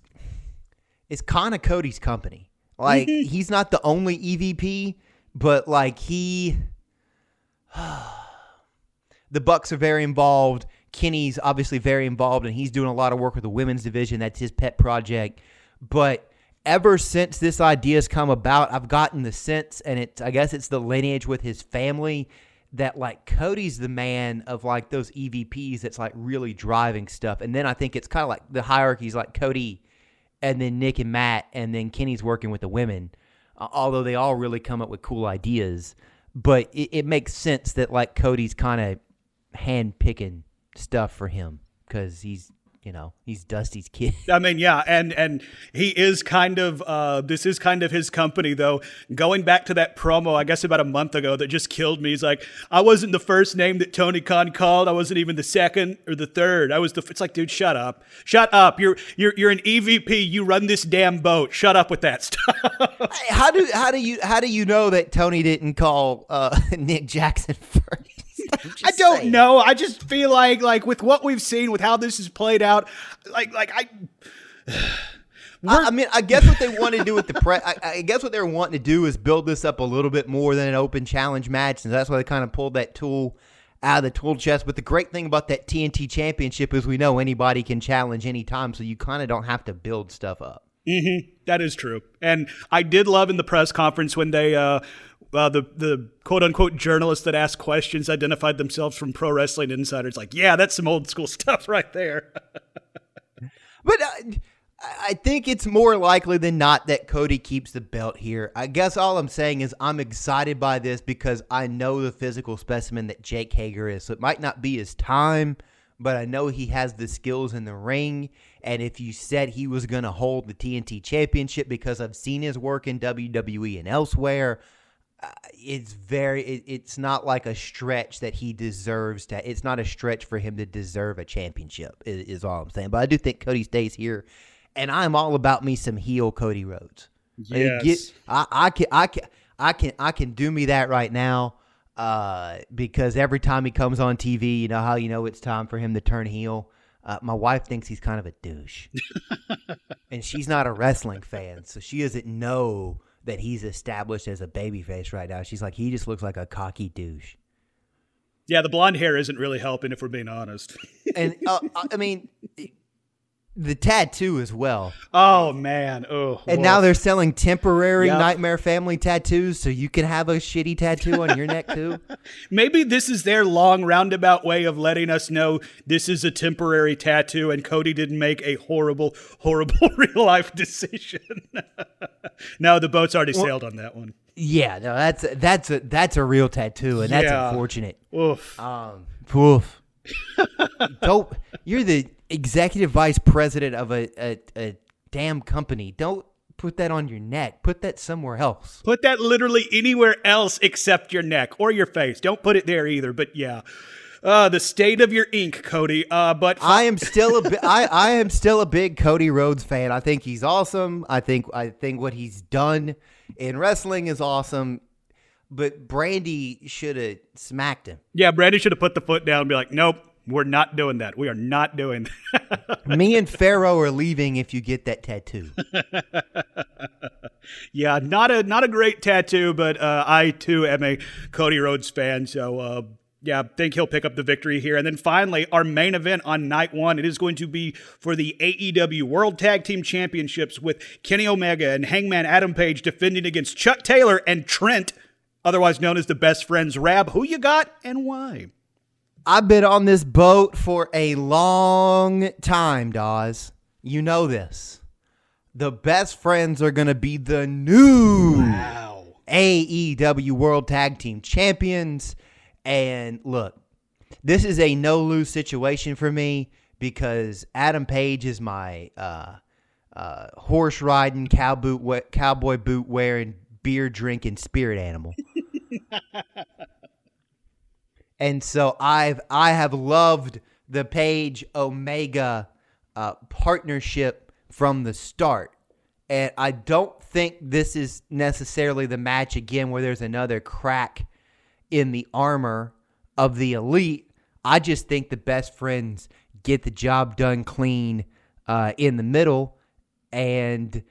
Connor Cody's company. Like, he's not the only EVP, but like the Bucks are very involved. Kenny's obviously very involved, and he's doing a lot of work with the women's division. That's his pet project. But ever since this idea's come about, I've gotten the sense, and I guess it's the lineage with his family, that like Cody's the man of like those EVPs that's like really driving stuff. And then I think it's kind of like the hierarchy's like Cody, and then Nick and Matt, and then Kenny's working with the women. Although they all really come up with cool ideas, but it makes sense that like Cody's kind of hand picking stuff for him because he's, you know, he's Dusty's kid. I mean, yeah, and he is kind of, this is kind of his company, though. Going back to that promo, I guess about a month ago, that just killed me. He's like, I wasn't the first name that Tony Khan called. I wasn't even the second or the third. I was the, it's like, dude, shut up. Shut up. You're an EVP. You run this damn boat. Shut up with that stuff. How do you know that Tony didn't call Nick Jackson first? I don't know. I just feel like with what we've seen, with how this has played out, I mean, I guess what they want to do with the press, I guess what they're wanting to do is build this up a little bit more than an open challenge match, and that's why they kind of pulled that tool out of the tool chest. But the great thing about that TNT Championship is we know anybody can challenge anytime, so you kind of don't have to build stuff up. Mm-hmm. That is true. And I did love in the press conference when they the quote-unquote journalists that asked questions identified themselves from Pro Wrestling Insider. It's like, yeah, that's some old-school stuff right there. But I think it's more likely than not that Cody keeps the belt here. I guess all I'm saying is I'm excited by this because I know the physical specimen that Jake Hager is. So it might not be his time, but I know he has the skills in the ring. And if you said he was going to hold the TNT Championship, because I've seen his work in WWE and elsewhere, it's not like a stretch that he deserves to. It's not a stretch for him to deserve a championship, is all I'm saying. But I do think Cody stays here, and I'm all about me some heel Cody Rhodes. Yes, I can do me that right now. Because every time he comes on TV, you know how you know it's time for him to turn heel. My wife thinks he's kind of a douche, and she's not a wrestling fan, so she doesn't know that he's established as a babyface right now. She's like, he just looks like a cocky douche. Yeah, the blonde hair isn't really helping, if we're being honest. And I mean, the tattoo as well. Oh man! Oh, and now they're selling temporary Nightmare Family tattoos, so you can have a shitty tattoo on your neck too. Maybe this is their long roundabout way of letting us know this is a temporary tattoo, and Cody didn't make a horrible, horrible real life decision. No, the boat's already sailed on that one. Yeah, no, that's a real tattoo, and that's unfortunate. Oof. Oof. Don't. You're the executive vice president of a damn company. Don't put that on your neck. Put that somewhere else. Put that literally anywhere else except your neck or your face. Don't put it there either. But yeah, the state of your ink, Cody. But I am still a big Cody Rhodes fan. I think he's awesome. I think what he's done in wrestling is awesome. But Brandy should have smacked him. Yeah, Brandy should have put the foot down and be like, nope. We're not doing that. We are not doing that. Me and Pharaoh are leaving if you get that tattoo. Yeah, not a great tattoo, but I, too, am a Cody Rhodes fan. So, yeah, I think he'll pick up the victory here. And then finally, our main event on night one, it is going to be for the AEW World Tag Team Championships with Kenny Omega and Hangman Adam Page defending against Chuck Taylor and Trent, otherwise known as the Best Friends. Rab, who you got and why? I've been on this boat for a long time, Dawes. You know this. The Best Friends are going to be the new AEW World Tag Team Champions. And look, this is a no-lose situation for me because Adam Page is my horse-riding, cowboy boot-wearing, beer-drinking spirit animal. And so I have loved the Page Omega partnership from the start, and I don't think this is necessarily the match again where there's another crack in the armor of the Elite. I just think the Best Friends get the job done clean in the middle, and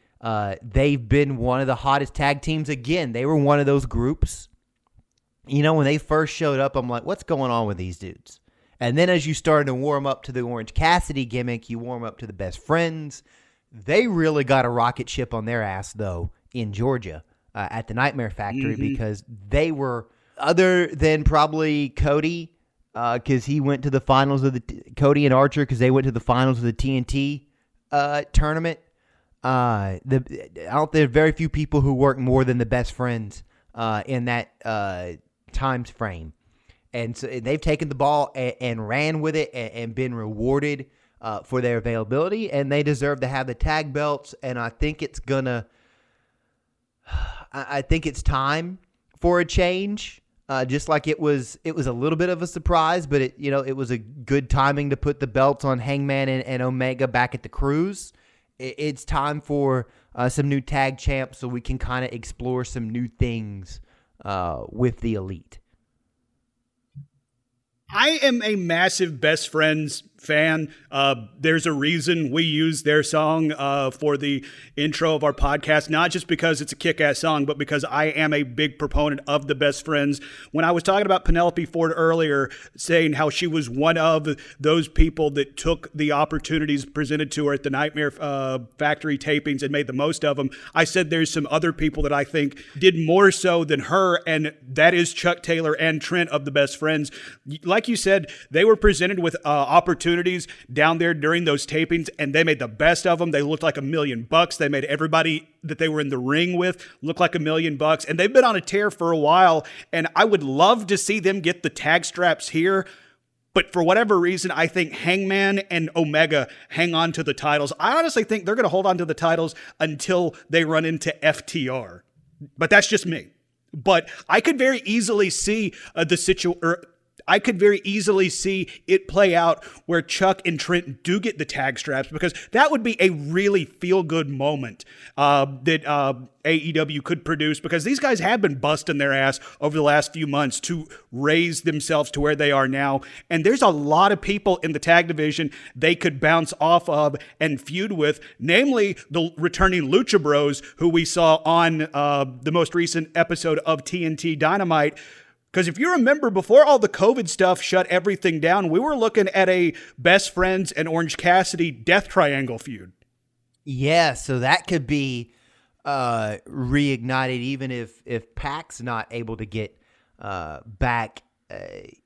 they've been one of the hottest tag teams again. They were one of those groups. You know, when they first showed up, I'm like, what's going on with these dudes? And then as you started to warm up to the Orange Cassidy gimmick, you warm up to the Best Friends. They really got a rocket ship on their ass, though, in Georgia at the Nightmare Factory because they were, other than probably Cody, because he went to the finals of the Cody and Archer because they went to the finals of the TNT tournament. I don't think there are very few people who work more than the Best Friends in that times frame, and so they've taken the ball and ran with it and been rewarded for their availability, and they deserve to have the tag belts. And I think it's time for a change. Just like it was a little bit of a surprise, but it was a good timing to put the belts on Hangman and Omega back at the cruise. It's time for some new tag champs, so we can kind of explore some new things with the Elite. I am a massive Best Friends fan. There's a reason we use their song for the intro of our podcast, not just because it's a kick-ass song, but because I am a big proponent of the Best Friends. When I was talking about Penelope Ford earlier, saying how she was one of those people that took the opportunities presented to her at the Nightmare Factory tapings and made the most of them, I said there's some other people that I think did more so than her, and that is Chuck Taylor and Trent of the Best Friends. Like you said, they were presented with opportunities down there during those tapings, and they made the best of them. They looked like $1,000,000. They made everybody that they were in the ring with look like $1,000,000, and they've been on a tear for a while, and I would love to see them get the tag straps here. But for whatever reason, I think Hangman and Omega hang on to the titles. I honestly think they're going to hold on to the titles until they run into FTR, but that's just me. But I could very easily see I could very easily see it play out where Chuck and Trent do get the tag straps, because that would be a really feel-good moment that AEW could produce, because these guys have been busting their ass over the last few months to raise themselves to where they are now. And there's a lot of people in the tag division they could bounce off of and feud with, namely the returning Lucha Bros, who we saw on the most recent episode of TNT Dynamite. Because if you remember, before all the COVID stuff shut everything down, we were looking at a Best Friends and Orange Cassidy death triangle feud. Yeah, so that could be reignited even if Pac's not able to get back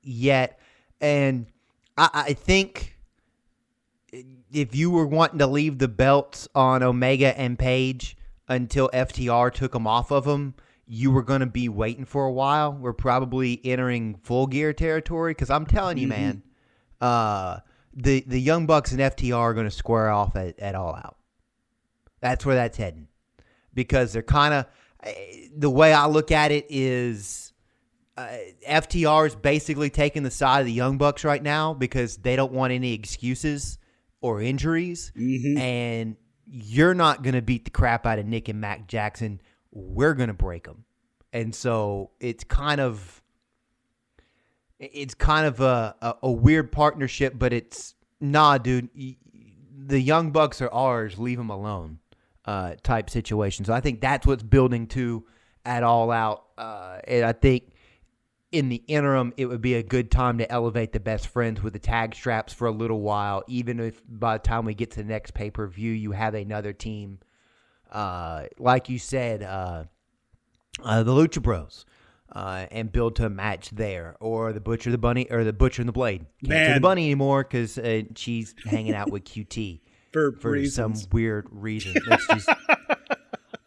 yet. And I think if you were wanting to leave the belts on Omega and Page until FTR took them off of them, you were going to be waiting for a while. We're probably entering Full Gear territory because I'm telling you, man, the Young Bucks and FTR are going to square off at All Out. That's where that's heading, because they're kind of – the way I look at it is FTR is basically taking the side of the Young Bucks right now because they don't want any excuses or injuries, and you're not going to beat the crap out of Nick and Mac Jackson – we're going to break them. And so it's kind of a weird partnership, but it's, nah, dude, the Young Bucks are ours, leave them alone type situation. So I think that's what's building to at All Out. And I think in the interim, it would be a good time to elevate the Best Friends with the tag straps for a little while, even if by the time we get to the next pay-per-view, you have another team. Like you said, the Lucha Bros, and build to a match there, or the Butcher, the Bunny, or the Butcher and the Blade. Can't do the Bunny anymore because she's hanging out with QT for some weird reason.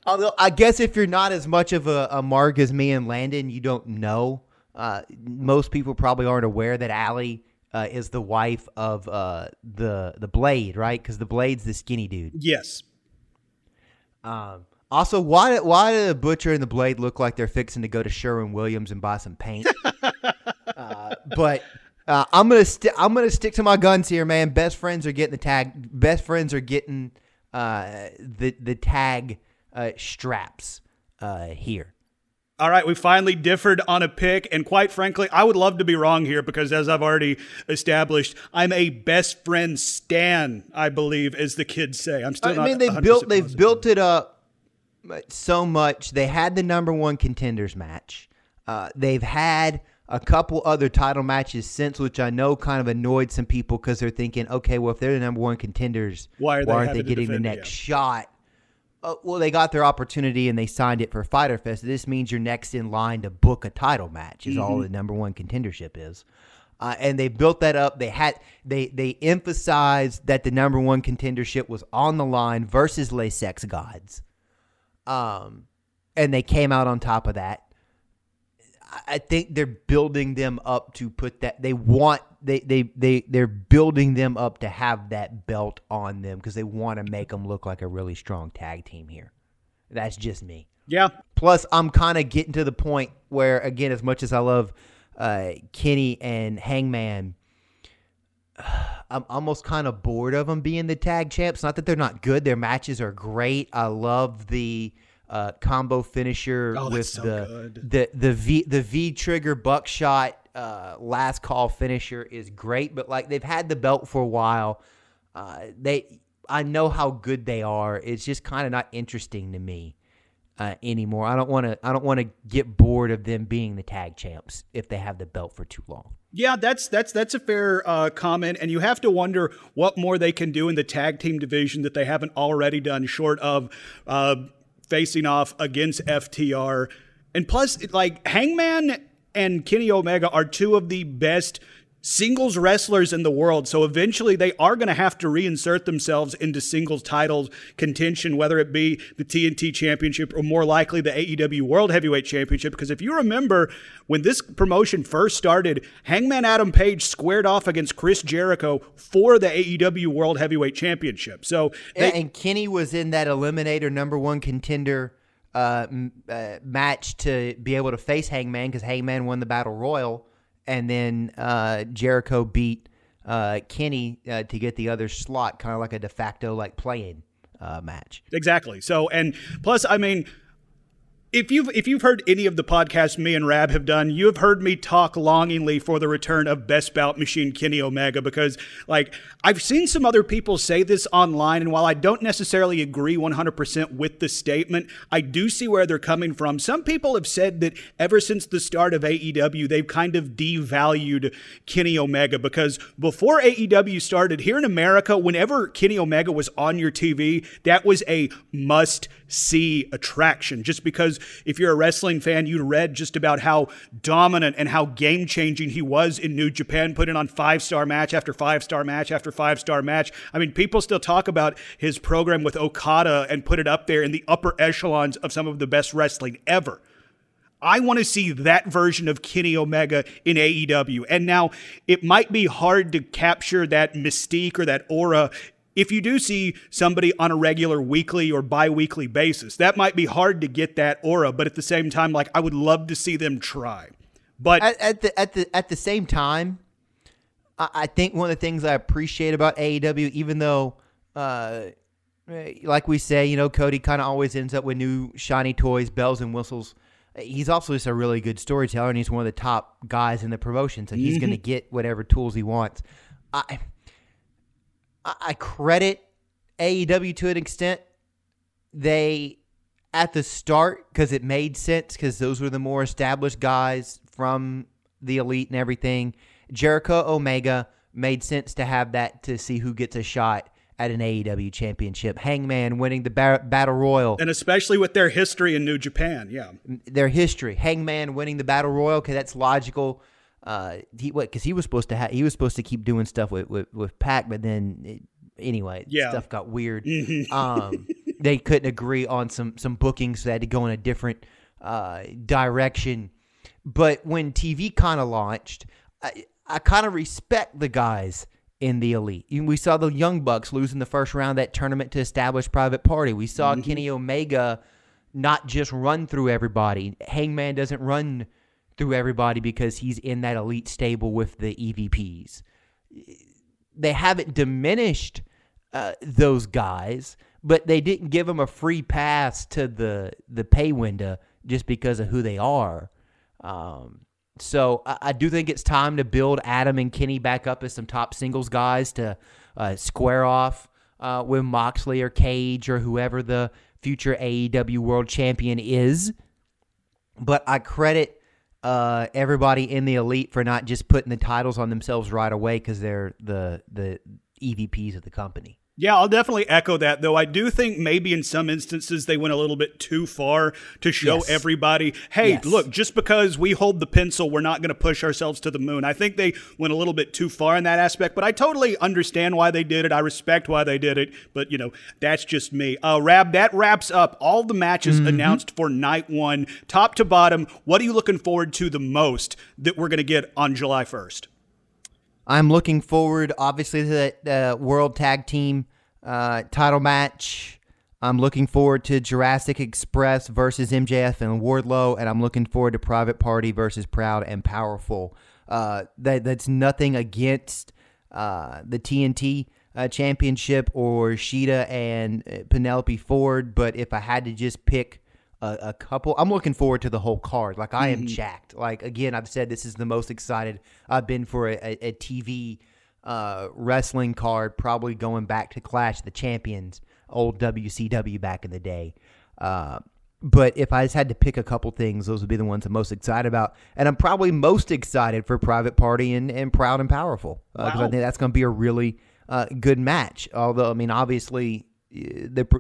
Although I guess if you're not as much of a mark as me and Landon, you don't know. Most people probably aren't aware that Allie is the wife of the Blade, right? Because the Blade's the skinny dude. Yes. Also, why do the Butcher and the Blade look like they're fixing to go to Sherwin-Williams and buy some paint? But I'm gonna stick to my guns here, man. Best Friends are getting the tag. Best Friends are getting the tag straps here. All right, we finally differed on a pick, and quite frankly, I would love to be wrong here because, as I've already established, I'm a Best Friend stan, I believe, as the kids say. I'm still not 100% positive. I mean, they've built it up so much. They had the number one contenders match. They've had a couple other title matches since, which I know kind of annoyed some people because they're thinking, okay, well, if they're the number one contenders, why aren't they getting the next shot? Well, they got their opportunity and they signed it for Fyter Fest. This means you're next in line to book a title match. Is all the number one contendership is, and they built that up. They emphasized that the number one contendership was on the line versus Les Sex Gods, and they came out on top of that. I think they're building them up to put that. They're building them up to have that belt on them because they want to make them look like a really strong tag team here. That's just me. Yeah. Plus, I'm kind of getting to the point where, again, as much as I love Kenny and Hangman, I'm almost kind of bored of them being the tag champs. Not that they're not good. Their matches are great. I love the combo finisher with the V trigger buckshot. Last call finisher is great, but like they've had the belt for a while. I know how good they are. It's just kind of not interesting to me anymore. I don't want to get bored of them being the tag champs if they have the belt for too long. Yeah, that's a fair comment, and you have to wonder what more they can do in the tag team division that they haven't already done, short of facing off against FTR. And plus, like Hangman and Kenny Omega are two of the best singles wrestlers in the world. So eventually they are going to have to reinsert themselves into singles title contention, whether it be the TNT Championship or more likely the AEW World Heavyweight Championship. Because if you remember, when this promotion first started, Hangman Adam Page squared off against Chris Jericho for the AEW World Heavyweight Championship. So and Kenny was in that Eliminator number one contender match to be able to face Hangman because Hangman won the Battle Royal, and then Jericho beat Kenny to get the other slot, kind of like a de facto like play-in match. Exactly. So, and plus, I mean, If you've heard any of the podcasts me and Rab have done, you have heard me talk longingly for the return of Best Bout Machine Kenny Omega, because like I've seen some other people say this online, and while I don't necessarily agree 100% with the statement, I do see where they're coming from. Some people have said that ever since the start of AEW, they've kind of devalued Kenny Omega, because before AEW started here in America, whenever Kenny Omega was on your TV, that was a must-see attraction, just because if you're a wrestling fan, you read just about how dominant and how game-changing he was in New Japan, putting on five-star match after five-star match after five-star match. I mean, people still talk about his program with Okada and put it up there in the upper echelons of some of the best wrestling ever. I want to see that version of Kenny Omega in AEW. And now, it might be hard to capture that mystique or that aura if you do see somebody on a regular weekly or bi-weekly basis. That might be hard to get that aura, but at the same time, like, I would love to see them try. But at the same time, I think one of the things I appreciate about AEW, even though, like we say, you know, Cody kind of always ends up with new shiny toys, bells and whistles. He's also just a really good storyteller, and he's one of the top guys in the promotion, so he's going to get whatever tools he wants. I credit AEW to an extent. They, at the start, because it made sense, because those were the more established guys from the Elite and everything. Jericho, Omega made sense to have that, to see who gets a shot at an AEW championship. Hangman winning the Battle Royal. And especially with their history in New Japan, yeah. Their history. Hangman winning the Battle Royal, because that's logical. He was supposed to keep doing stuff with Pac, but then stuff got weird. They couldn't agree on some bookings, so they had to go in a different direction. But when TV kind of launched, I kind of respect the guys in the Elite. We saw the Young Bucks lose in the first round of that tournament to establish Private Party. We saw Kenny Omega not just run through everybody. Hangman doesn't run through everybody because he's in that Elite stable with the EVPs. They haven't diminished those guys, but they didn't give them a free pass to the pay window just because of who they are. So I do think it's time to build Adam and Kenny back up as some top singles guys to square off with Moxley or Cage or whoever the future AEW world champion is. But I credit everybody in the Elite for not just putting the titles on themselves right away, because they're the EVPs of the company. Yeah, I'll definitely echo that, though. I do think maybe in some instances they went a little bit too far to show everybody, hey, look, just because we hold the pencil, we're not going to push ourselves to the moon. I think they went a little bit too far in that aspect, but I totally understand why they did it. I respect why they did it, but, you know, that's just me. Rab, that wraps up all the matches announced for night one. Top to bottom, what are you looking forward to the most that we're going to get on July 1st? I'm looking forward, obviously, to that World Tag Team title match. I'm looking forward to Jurassic Express versus MJF and Wardlow, and I'm looking forward to Private Party versus Proud and Powerful. That's nothing against the TNT Championship or Shida and Penelope Ford, but if I had to just pick a couple, I'm looking forward to the whole card. Like, I am jacked. Like, again, I've said this is the most excited I've been for a TV wrestling card, probably going back to Clash of the Champions, old WCW back in the day. But if I just had to pick a couple things, those would be the ones I'm most excited about. And I'm probably most excited for Private Party and Proud and Powerful, because I think that's going to be a really good match. Although, I mean, obviously,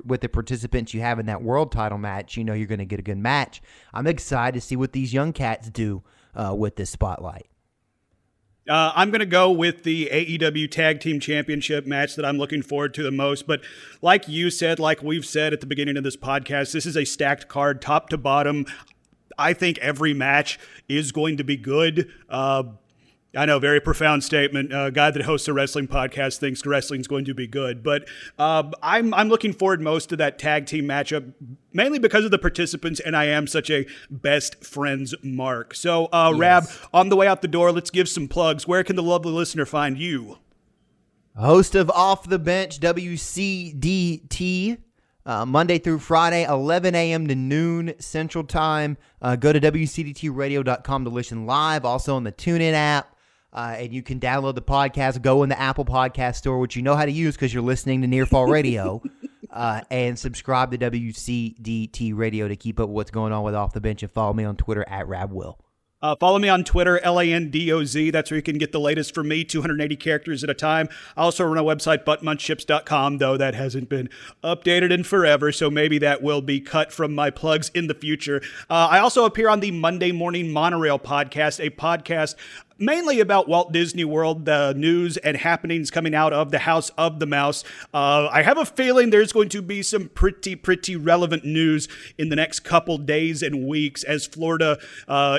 with the participants you have in that world title match, you know you're going to get a good match. I'm excited to see what these young cats do with this spotlight. I'm going to go with the AEW Tag Team Championship match that I'm looking forward to the most. But like you said, like we've said at the beginning of this podcast, this is a stacked card, top to bottom. I think every match is going to be good. I know, very profound statement. A guy that hosts a wrestling podcast thinks wrestling's going to be good. But I'm looking forward most to that tag team matchup, mainly because of the participants, and I am such a Best Friends mark. So, Rab, on the way out the door, let's give some plugs. Where can the lovely listener find you? Host of Off the Bench, WCDT. Monday through Friday, 11 a.m. to noon Central Time. Go to WCDTradio.com to listen live. Also on the TuneIn app. And you can download the podcast. Go in the Apple Podcast Store, which you know how to use because you're listening to Nearfall Radio. And subscribe to WCDT Radio to keep up with what's going on with Off the Bench. And follow me on Twitter at RabWill. Follow me on Twitter, LANDOZ. That's where you can get the latest from me, 280 characters at a time. I also run a website, buttmunchchips.com, though that hasn't been updated in forever, so maybe that will be cut from my plugs in the future. I also appear on the Monday Morning Monorail podcast, a podcast mainly about Walt Disney World, the news and happenings coming out of the House of the Mouse. I have a feeling there's going to be some pretty relevant news in the next couple days and weeks, as Florida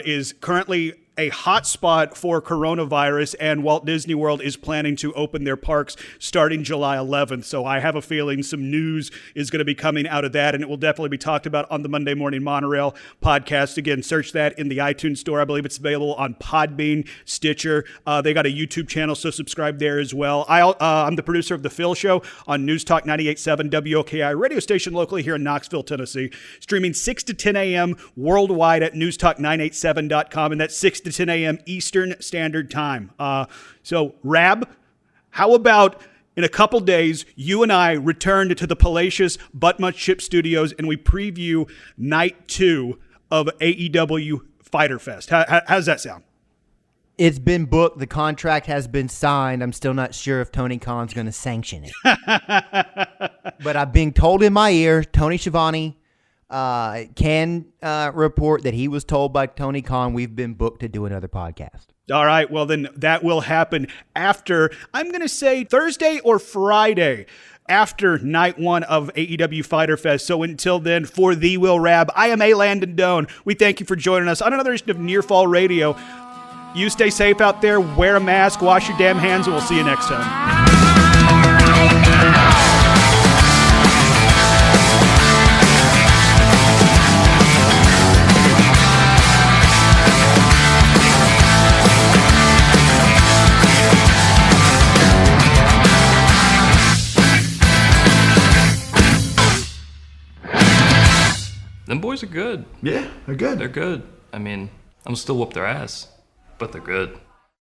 is currently a hotspot for coronavirus, and Walt Disney World is planning to open their parks starting July 11th. So I have a feeling some news is going to be coming out of that, and it will definitely be talked about on the Monday Morning Monorail podcast. Again, search that in the iTunes Store. I believe it's available on Podbean, Stitcher. They got a YouTube channel, so subscribe there as well. I'm the producer of The Phil Show on News Talk 98.7 WOKI, radio station locally here in Knoxville, Tennessee, streaming 6 to 10 a.m. worldwide at newstalk987.com, and that's 6 to 10 a.m. Eastern Standard Time. So, Rab, how about in a couple days, you and I return to the Palatius Butt Munch Chip Studios and we preview night two of AEW Fyter Fest. How does that sound? It's been booked. The contract has been signed. I'm still not sure if Tony Khan's going to sanction it. But I've been told in my ear, Tony Schiavone can report that he was told by Tony Khan, we've been booked to do another podcast. All right, well, then that will happen after, I'm going to say Thursday or Friday, after night one of AEW Fyter Fest. So until then, for the Will Rab, I am Landon Doan. We thank you for joining us on another edition of Nearfall Radio. You stay safe out there, wear a mask, wash your damn hands, and we'll see you next time. Them boys are good. Yeah, they're good. I mean, I'm still whoop their ass, but they're good.